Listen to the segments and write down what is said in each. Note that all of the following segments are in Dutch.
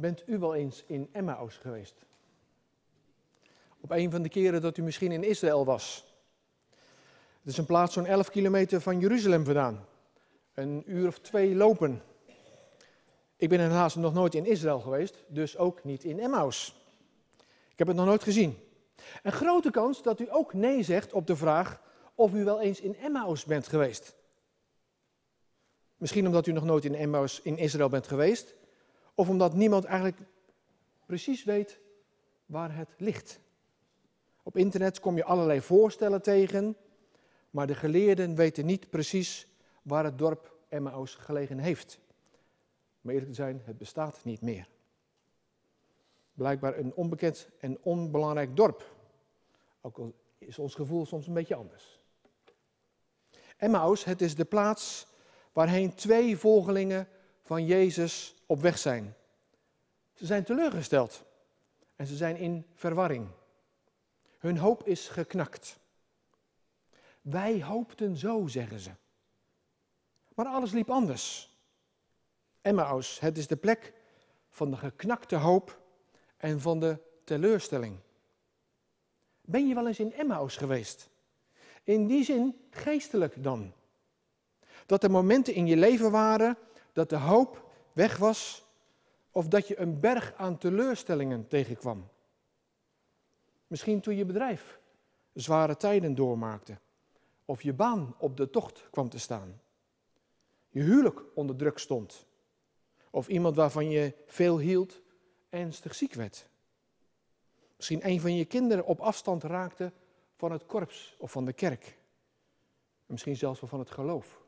Bent u wel eens in Emmaüs geweest? Op een van de keren dat u misschien in Israël was. Het is een plaats zo'n 11 kilometer van Jeruzalem vandaan. Een uur of 2 lopen. Ik ben helaas nog nooit in Israël geweest, dus ook niet in Emmaüs. Ik heb het nog nooit gezien. Een grote kans dat u ook nee zegt op de vraag of u wel eens in Emmaüs bent geweest. Misschien omdat u nog nooit in Emmaüs in Israël bent geweest. Of omdat niemand eigenlijk precies weet waar het ligt. Op internet kom je allerlei voorstellen tegen, maar de geleerden weten niet precies waar het dorp Emmaüs gelegen heeft. Maar eerlijk te zijn, het bestaat niet meer. Blijkbaar een onbekend en onbelangrijk dorp. Ook al is ons gevoel soms een beetje anders. Emmaüs, het is de plaats waarheen 2 volgelingen van Jezus op weg zijn. Ze zijn teleurgesteld en ze zijn in verwarring. Hun hoop is geknakt. Wij hoopten zo, zeggen ze. Maar alles liep anders. Emmaüs, het is de plek van de geknakte hoop en van de teleurstelling. Ben je wel eens in Emmaüs geweest? In die zin geestelijk dan. Dat er momenten in je leven waren dat de hoop weg was of dat je een berg aan teleurstellingen tegenkwam. Misschien toen je bedrijf zware tijden doormaakte of je baan op de tocht kwam te staan. Je huwelijk onder druk stond of iemand waarvan je veel hield ernstig ziek werd. Misschien een van je kinderen op afstand raakte van het korps of van de kerk. Misschien zelfs wel van het geloof.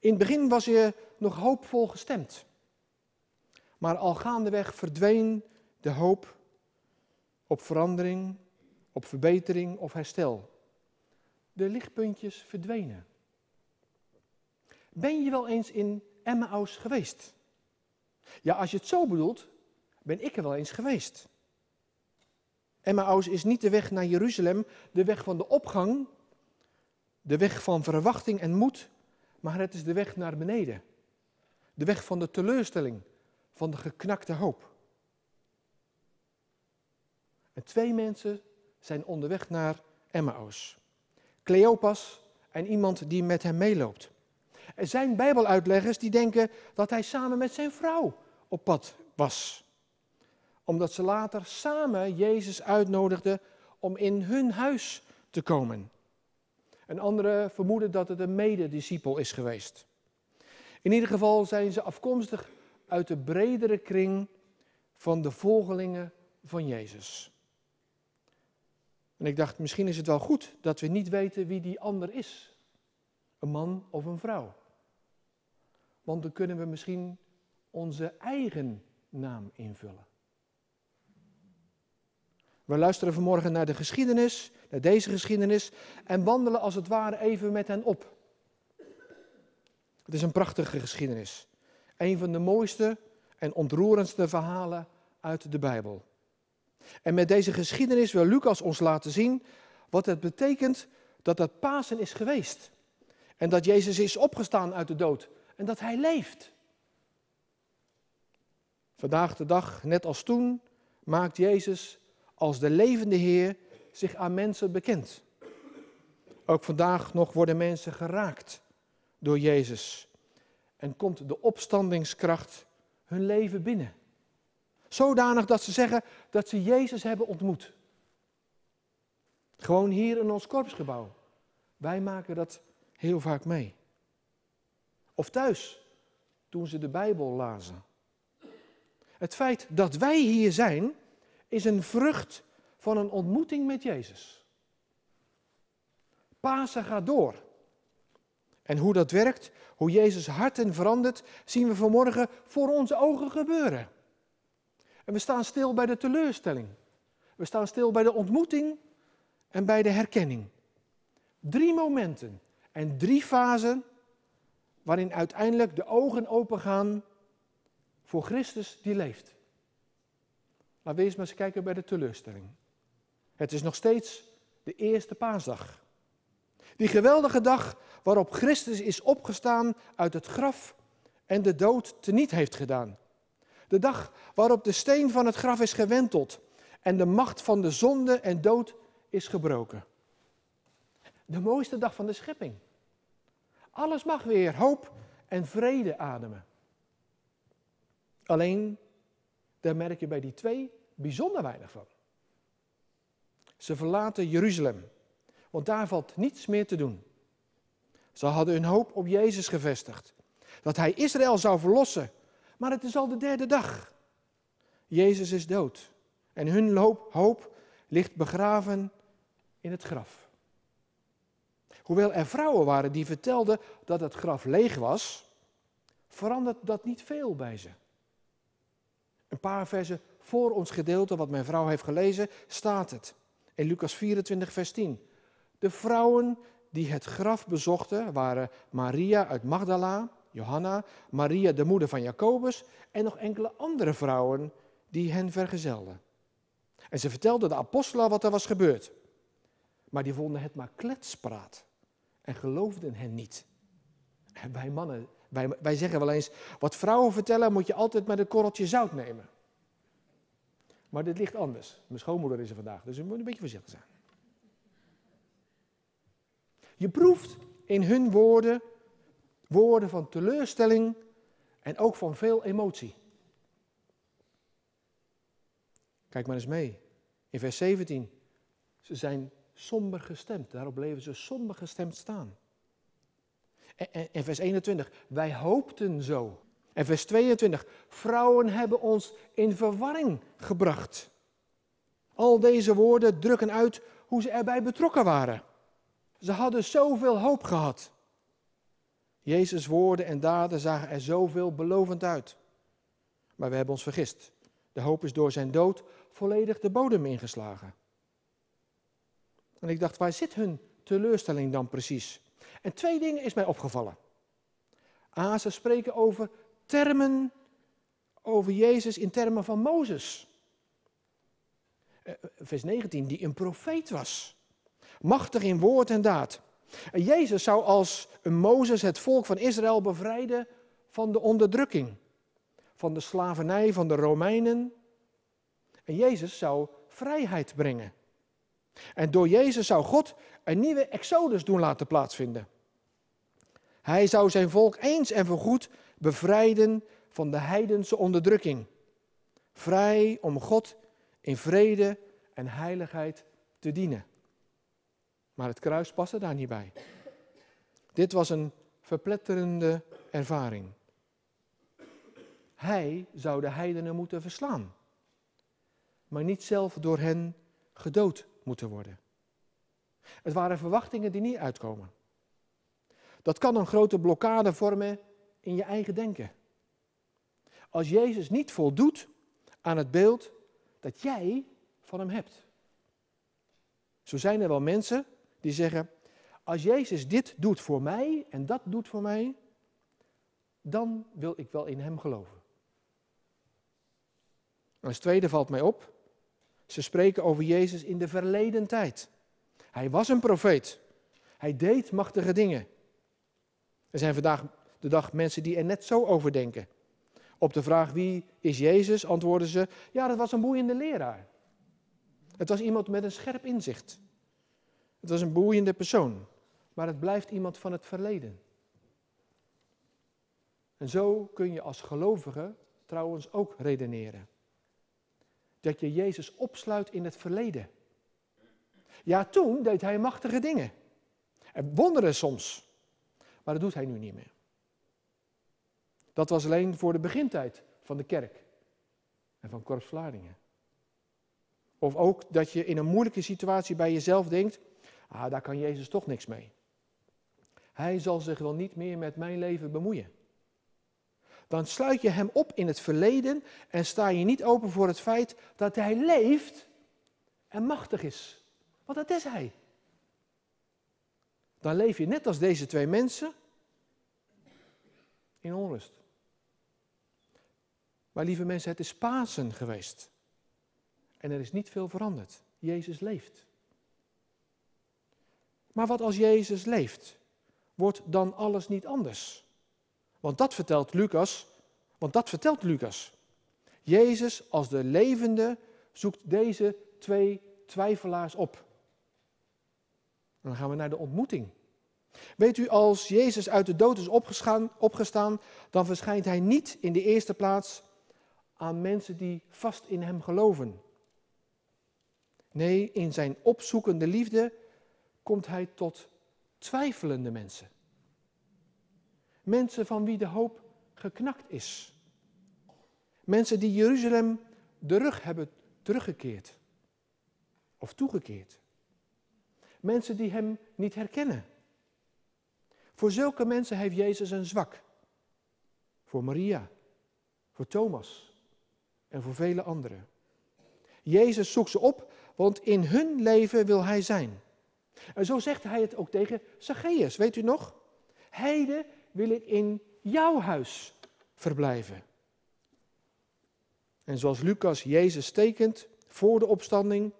In het begin was je nog hoopvol gestemd. Maar al gaandeweg verdween de hoop op verandering, op verbetering of herstel. De lichtpuntjes verdwenen. Ben je wel eens in Emmaüs geweest? Ja, als je het zo bedoelt, ben ik er wel eens geweest. Emmaüs is niet de weg naar Jeruzalem, de weg van de opgang, de weg van verwachting en moed, maar het is de weg naar beneden. De weg van de teleurstelling, van de geknakte hoop. En 2 mensen zijn onderweg naar Emmaüs. Kleopas en iemand die met hem meeloopt. Er zijn bijbeluitleggers die denken dat hij samen met zijn vrouw op pad was. Omdat ze later samen Jezus uitnodigden om in hun huis te komen. Een andere vermoeden dat het een medediscipel is geweest. In ieder geval zijn ze afkomstig uit de bredere kring van de volgelingen van Jezus. En ik dacht, misschien is het wel goed dat we niet weten wie die ander is. Een man of een vrouw. Want dan kunnen we misschien onze eigen naam invullen. We luisteren vanmorgen naar de geschiedenis, naar deze geschiedenis, en wandelen als het ware even met hen op. Het is een prachtige geschiedenis. Een van de mooiste en ontroerendste verhalen uit de Bijbel. En met deze geschiedenis wil Lukas ons laten zien wat het betekent dat het Pasen is geweest. En dat Jezus is opgestaan uit de dood en dat hij leeft. Vandaag de dag, net als toen, maakt Jezus als de levende Heer zich aan mensen bekend. Ook vandaag nog worden mensen geraakt door Jezus. En komt de opstandingskracht hun leven binnen. Zodanig dat ze zeggen dat ze Jezus hebben ontmoet. Gewoon hier in ons korpsgebouw. Wij maken dat heel vaak mee. Of thuis, toen ze de Bijbel lazen. Het feit dat wij hier zijn, is een vrucht van een ontmoeting met Jezus. Pasen gaat door. En hoe dat werkt, hoe Jezus harten verandert, zien we vanmorgen voor onze ogen gebeuren. En we staan stil bij de teleurstelling. We staan stil bij de ontmoeting en bij de herkenning. 3 momenten en 3 fasen waarin uiteindelijk de ogen opengaan voor Christus die leeft. Laten we eerst maar eens kijken bij de teleurstelling. Het is nog steeds de eerste paasdag. Die geweldige dag waarop Christus is opgestaan uit het graf en de dood teniet heeft gedaan. De dag waarop de steen van het graf is gewenteld en de macht van de zonde en dood is gebroken. De mooiste dag van de schepping. Alles mag weer hoop en vrede ademen. Alleen, daar merk je bij die twee bijzonder weinig van. Ze verlaten Jeruzalem, want daar valt niets meer te doen. Ze hadden hun hoop op Jezus gevestigd, dat hij Israël zou verlossen. Maar het is al de derde dag. Jezus is dood en hun hoop ligt begraven in het graf. Hoewel er vrouwen waren die vertelden dat het graf leeg was, verandert dat niet veel bij ze. Een paar versen voor ons gedeelte wat mijn vrouw heeft gelezen, staat het. In Lukas 24, vers 10. De vrouwen die het graf bezochten waren Maria uit Magdala, Johanna, Maria de moeder van Jacobus en nog enkele andere vrouwen die hen vergezelden. En ze vertelden de apostelen wat er was gebeurd. Maar die vonden het maar kletspraat en geloofden hen niet. En wij mannen, wij zeggen wel eens, wat vrouwen vertellen moet je altijd met een korreltje zout nemen. Maar dit ligt anders. Mijn schoonmoeder is er vandaag, dus we moeten een beetje voorzichtig zijn. Je proeft in hun woorden van teleurstelling en ook van veel emotie. Kijk maar eens mee. In vers 17. Ze zijn somber gestemd. Daarop bleven ze somber gestemd staan. En vers 21. Wij hoopten zo. En vers 22. Vrouwen hebben ons in verwarring gebracht. Al deze woorden drukken uit hoe ze erbij betrokken waren. Ze hadden zoveel hoop gehad. Jezus' woorden en daden zagen er zoveel belovend uit. Maar we hebben ons vergist. De hoop is door zijn dood volledig de bodem ingeslagen. En ik dacht, waar zit hun teleurstelling dan precies? En twee dingen is mij opgevallen. Ze spreken over termen, over Jezus in termen van Mozes. Vers 19, die een profeet was. Machtig in woord en daad. En Jezus zou als een Mozes het volk van Israël bevrijden van de onderdrukking. Van de slavernij van de Romeinen. En Jezus zou vrijheid brengen. En door Jezus zou God een nieuwe exodus doen laten plaatsvinden. Hij zou zijn volk eens en voorgoed bevrijden van de heidense onderdrukking. Vrij om God in vrede en heiligheid te dienen. Maar het kruis paste daar niet bij. Dit was een verpletterende ervaring. Hij zou de heidenen moeten verslaan, maar niet zelf door hen gedood moeten worden. Het waren verwachtingen die niet uitkomen. Dat kan een grote blokkade vormen in je eigen denken. Als Jezus niet voldoet aan het beeld dat jij van hem hebt. Zo zijn er wel mensen die zeggen, als Jezus dit doet voor mij en dat doet voor mij, dan wil ik wel in hem geloven. Als tweede valt mij op, ze spreken over Jezus in de verleden tijd. Hij was een profeet. Hij deed machtige dingen. Er zijn vandaag de dag mensen die er net zo over denken. Op de vraag wie is Jezus, antwoorden ze, ja, dat was een boeiende leraar. Het was iemand met een scherp inzicht. Het was een boeiende persoon, maar het blijft iemand van het verleden. En zo kun je als gelovige trouwens ook redeneren. Dat je Jezus opsluit in het verleden. Ja, toen deed hij machtige dingen. En wonderen soms. Maar dat doet hij nu niet meer. Dat was alleen voor de begintijd van de kerk. En van Korps Vlaardingen. Of ook dat je in een moeilijke situatie bij jezelf denkt, daar kan Jezus toch niks mee. Hij zal zich wel niet meer met mijn leven bemoeien. Dan sluit je hem op in het verleden en sta je niet open voor het feit dat hij leeft en machtig is. Want dat is hij. Dan leef je net als deze twee mensen in onrust. Maar lieve mensen, het is Pasen geweest. En er is niet veel veranderd. Jezus leeft. Maar wat als Jezus leeft? Wordt dan alles niet anders? Want dat vertelt Lukas. Jezus als de levende zoekt deze twee twijfelaars op. En dan gaan we naar de ontmoeting. Weet u, als Jezus uit de dood is opgestaan, dan verschijnt hij niet in de eerste plaats aan mensen die vast in hem geloven. Nee, in zijn opzoekende liefde komt hij tot twijfelende mensen. Mensen van wie de hoop geknakt is. Mensen die Jeruzalem de rug hebben teruggekeerd. Of toegekeerd. Mensen die hem niet herkennen. Voor zulke mensen heeft Jezus een zwak. Voor Maria, voor Thomas en voor vele anderen. Jezus zoekt ze op, want in hun leven wil hij zijn. En zo zegt hij het ook tegen Zacchaeus, weet u nog? Heden wil ik in jouw huis verblijven. En zoals Lukas Jezus tekent voor de opstanding,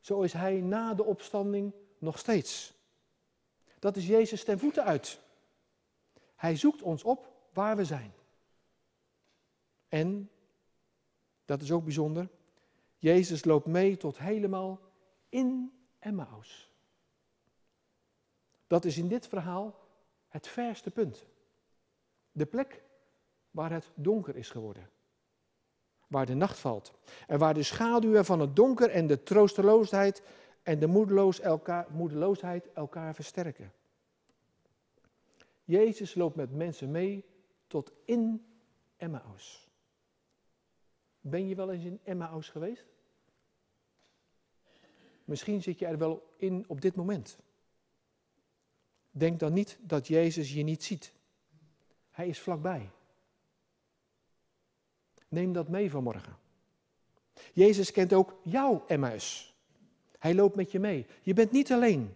zo is hij na de opstanding nog steeds. Dat is Jezus ten voeten uit. Hij zoekt ons op waar we zijn. En, dat is ook bijzonder, Jezus loopt mee tot helemaal in Emmaüs. Dat is in dit verhaal het verste punt. De plek waar het donker is geworden. Waar de nacht valt. En waar de schaduwen van het donker en de troosteloosheid en de moedeloosheid elkaar versterken. Jezus loopt met mensen mee tot in Emmaüs. Ben je wel eens in Emmaüs geweest? Misschien zit je er wel in op dit moment. Denk dan niet dat Jezus je niet ziet. Hij is vlakbij. Neem dat mee vanmorgen. Jezus kent ook jouw Emmaüs. Hij loopt met je mee. Je bent niet alleen.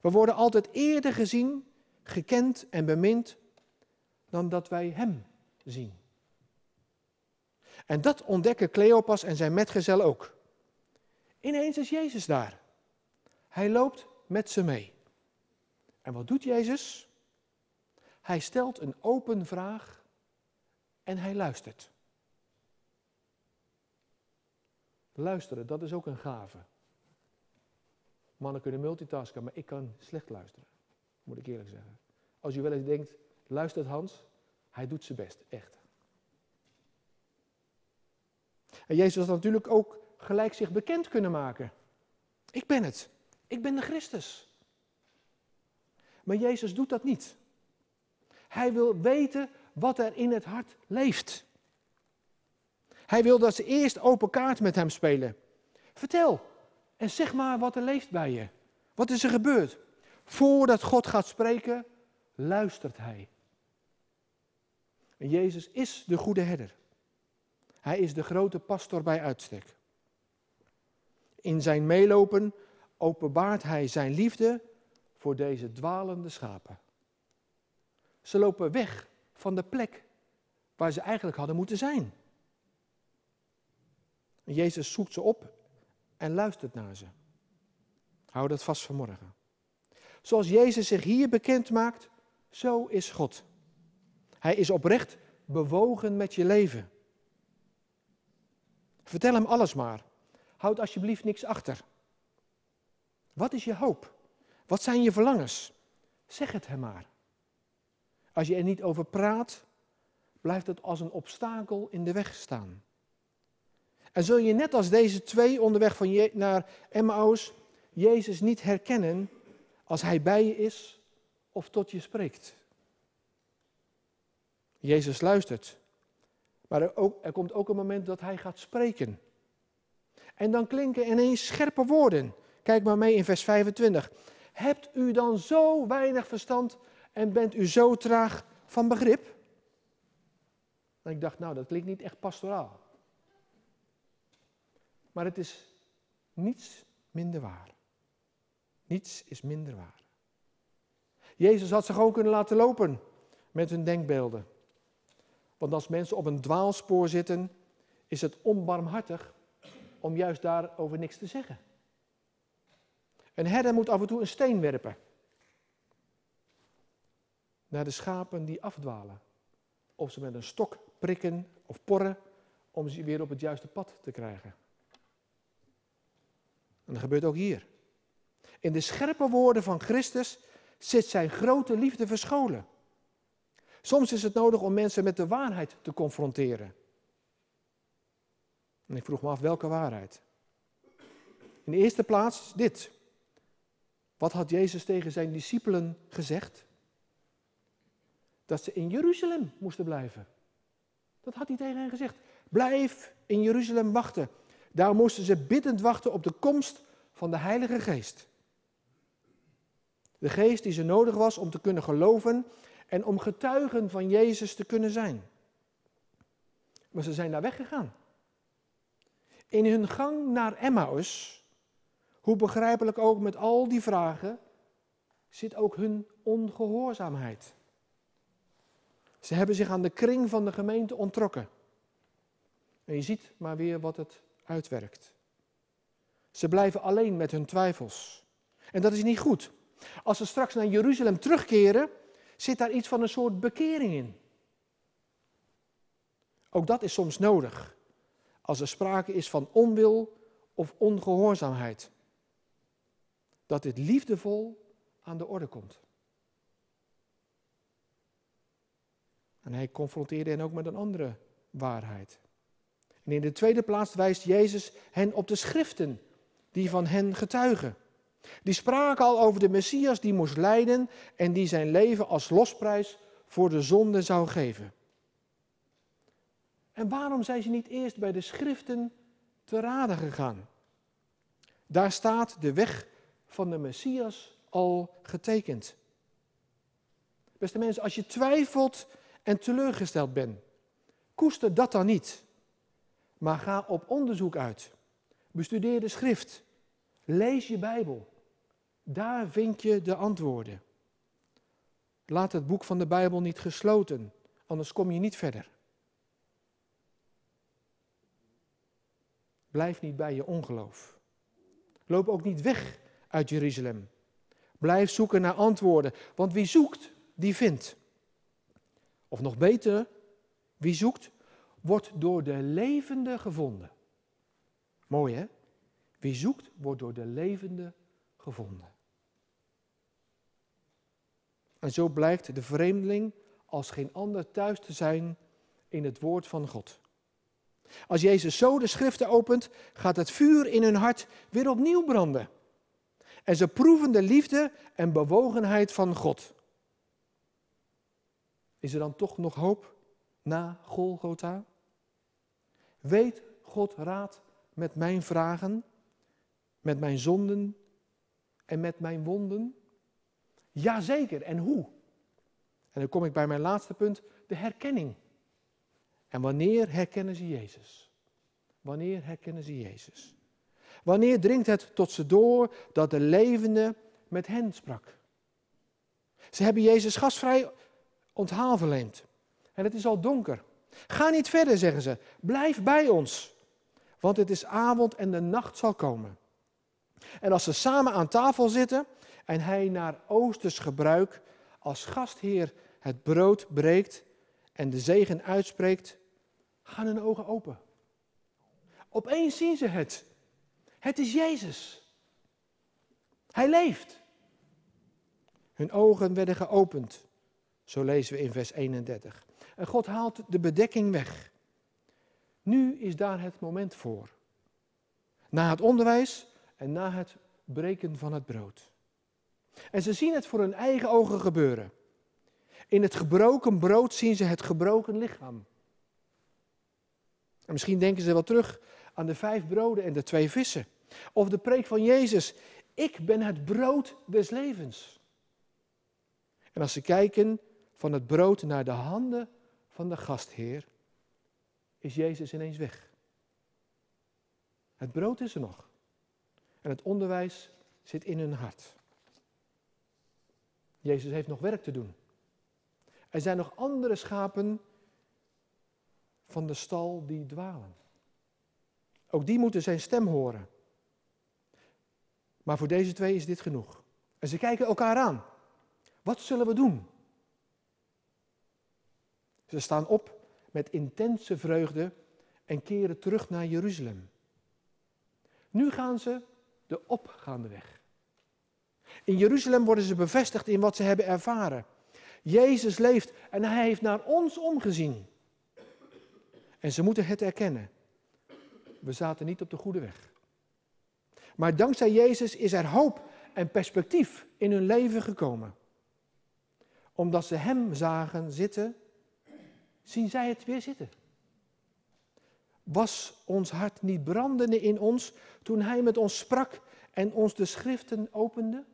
We worden altijd eerder gezien, gekend en bemind dan dat wij hem zien. En dat ontdekken Kleopas en zijn metgezel ook. Ineens is Jezus daar. Hij loopt met ze mee. En wat doet Jezus? Hij stelt een open vraag en hij luistert. Luisteren, dat is ook een gave. Mannen kunnen multitasken, maar ik kan slecht luisteren. Moet ik eerlijk zeggen. Als u wel eens denkt, luistert Hans, hij doet zijn best, echt. En Jezus had natuurlijk ook gelijk zich bekend kunnen maken. Ik ben het. Ik ben de Christus. Maar Jezus doet dat niet. Hij wil weten wat er in het hart leeft. Hij wil dat ze eerst open kaart met hem spelen. Vertel en zeg maar wat er leeft bij je. Wat is er gebeurd? Voordat God gaat spreken, luistert hij. En Jezus is de goede herder. Hij is de grote pastoor bij uitstek. In zijn meelopen openbaart hij zijn liefde voor deze dwalende schapen. Ze lopen weg van de plek waar ze eigenlijk hadden moeten zijn. En Jezus zoekt ze op en luistert naar ze. Hou dat vast vanmorgen. Zoals Jezus zich hier bekend maakt, zo is God. Hij is oprecht bewogen met je leven. Vertel hem alles maar. Houd alsjeblieft niks achter. Wat is je hoop? Wat zijn je verlangens? Zeg het hem maar. Als je er niet over praat, blijft het als een obstakel in de weg staan. En zul je net als deze twee onderweg naar Emmaüs Jezus niet herkennen als hij bij je is of tot je spreekt. Jezus luistert. Maar er komt ook een moment dat hij gaat spreken. En dan klinken ineens scherpe woorden. Kijk maar mee in vers 25. Hebt u dan zo weinig verstand en bent u zo traag van begrip? En ik dacht, nou, dat klinkt niet echt pastoraal. Maar het is niets minder waar. Niets is minder waar. Jezus had ze gewoon kunnen laten lopen met hun denkbeelden. Want als mensen op een dwaalspoor zitten, is het onbarmhartig om juist daarover niks te zeggen. Een herder moet af en toe een steen werpen naar de schapen die afdwalen. Of ze met een stok prikken of porren om ze weer op het juiste pad te krijgen. En dat gebeurt ook hier. In de scherpe woorden van Christus zit zijn grote liefde verscholen. Soms is het nodig om mensen met de waarheid te confronteren. En ik vroeg me af, welke waarheid? In de eerste plaats dit. Wat had Jezus tegen zijn discipelen gezegd? Dat ze in Jeruzalem moesten blijven. Dat had hij tegen hen gezegd. Blijf in Jeruzalem wachten. Daar moesten ze biddend wachten op de komst van de Heilige Geest. De Geest die ze nodig was om te kunnen geloven en om getuigen van Jezus te kunnen zijn. Maar ze zijn daar weggegaan. In hun gang naar Emmaüs, hoe begrijpelijk ook met al die vragen, zit ook hun ongehoorzaamheid. Ze hebben zich aan de kring van de gemeente onttrokken. En je ziet maar weer wat het uitwerkt. Ze blijven alleen met hun twijfels. En dat is niet goed. Als ze straks naar Jeruzalem terugkeren, zit daar iets van een soort bekering in. Ook dat is soms nodig, als er sprake is van onwil of ongehoorzaamheid. Dat dit liefdevol aan de orde komt. En hij confronteerde hen ook met een andere waarheid. En in de tweede plaats wijst Jezus hen op de schriften die van hen getuigen. Die spraken al over de Messias die moest lijden en die zijn leven als losprijs voor de zonde zou geven. En waarom zijn ze niet eerst bij de schriften te raden gegaan? Daar staat de weg van de Messias al getekend. Beste mensen, als je twijfelt en teleurgesteld bent, koester dat dan niet. Maar ga op onderzoek uit. Bestudeer de schrift. Lees je Bijbel. Daar vind je de antwoorden. Laat het boek van de Bijbel niet gesloten, anders kom je niet verder. Blijf niet bij je ongeloof. Loop ook niet weg uit Jeruzalem. Blijf zoeken naar antwoorden, want wie zoekt, die vindt. Of nog beter, wie zoekt, wordt door de levende gevonden. Mooi, hè? Wie zoekt, wordt door de levende gevonden. En zo blijkt de vreemdeling als geen ander thuis te zijn in het woord van God. Als Jezus zo de schriften opent, gaat het vuur in hun hart weer opnieuw branden. En ze proeven de liefde en bewogenheid van God. Is er dan toch nog hoop na Golgotha? Weet God raad met mijn vragen, met mijn zonden en met mijn wonden? Jazeker, en hoe? En dan kom ik bij mijn laatste punt, de herkenning. En wanneer herkennen ze Jezus? Wanneer herkennen ze Jezus? Wanneer dringt het tot ze door dat de levende met hen sprak? Ze hebben Jezus gastvrij onthaal verleend. En het is al donker. Ga niet verder, zeggen ze. Blijf bij ons. Want het is avond en de nacht zal komen. En als ze samen aan tafel zitten en hij naar oosters gebruik als gastheer het brood breekt en de zegen uitspreekt, gaan hun ogen open. Opeens zien ze het. Het is Jezus. Hij leeft. Hun ogen werden geopend. Zo lezen we in vers 31. En God haalt de bedekking weg. Nu is daar het moment voor. Na het onderwijs en na het breken van het brood. En ze zien het voor hun eigen ogen gebeuren. In het gebroken brood zien ze het gebroken lichaam. En misschien denken ze wel terug aan de 5 broden en de 2 vissen. Of de preek van Jezus. Ik ben het brood des levens. En als ze kijken van het brood naar de handen van de gastheer, is Jezus ineens weg. Het brood is er nog. En het onderwijs zit in hun hart. Jezus heeft nog werk te doen. Er zijn nog andere schapen van de stal die dwalen. Ook die moeten zijn stem horen. Maar voor deze 2 is dit genoeg. En ze kijken elkaar aan. Wat zullen we doen? Ze staan op met intense vreugde en keren terug naar Jeruzalem. Nu gaan ze de opgaande weg. In Jeruzalem worden ze bevestigd in wat ze hebben ervaren. Jezus leeft en hij heeft naar ons omgezien. En ze moeten het erkennen. We zaten niet op de goede weg. Maar dankzij Jezus is er hoop en perspectief in hun leven gekomen. Omdat ze hem zagen zitten, zien zij het weer zitten. Was ons hart niet brandende in ons toen hij met ons sprak en ons de schriften opende?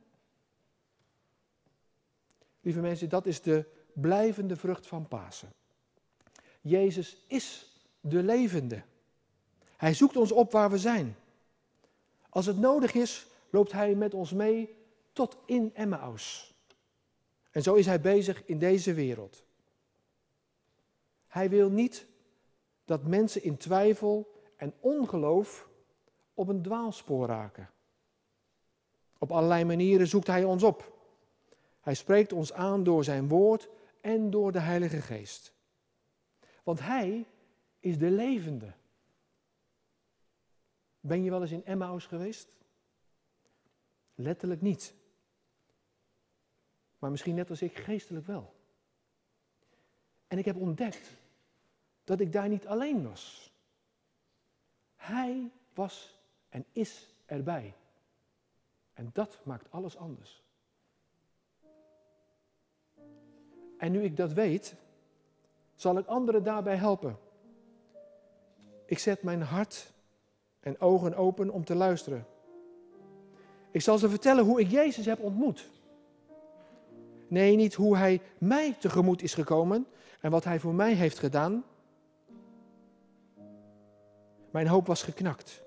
Lieve mensen, dat is de blijvende vrucht van Pasen. Jezus is de levende. Hij zoekt ons op waar we zijn. Als het nodig is, loopt hij met ons mee tot in Emmaüs. En zo is hij bezig in deze wereld. Hij wil niet dat mensen in twijfel en ongeloof op een dwaalspoor raken. Op allerlei manieren zoekt hij ons op. Hij spreekt ons aan door zijn woord en door de Heilige Geest. Want hij is de levende. Ben je wel eens in Emmaüs geweest? Letterlijk niet. Maar misschien net als ik geestelijk wel. En ik heb ontdekt dat ik daar niet alleen was. Hij was en is erbij. En dat maakt alles anders. En nu ik dat weet, zal ik anderen daarbij helpen. Ik zet mijn hart en ogen open om te luisteren. Ik zal ze vertellen hoe ik Jezus heb ontmoet. Nee, niet hoe hij mij tegemoet is gekomen en wat hij voor mij heeft gedaan. Mijn hoop was geknakt.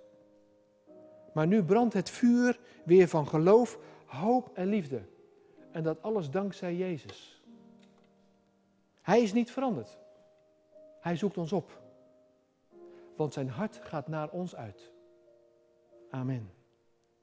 Maar nu brandt het vuur weer van geloof, hoop en liefde. En dat alles dankzij Jezus. Hij is niet veranderd. Hij zoekt ons op. Want zijn hart gaat naar ons uit. Amen.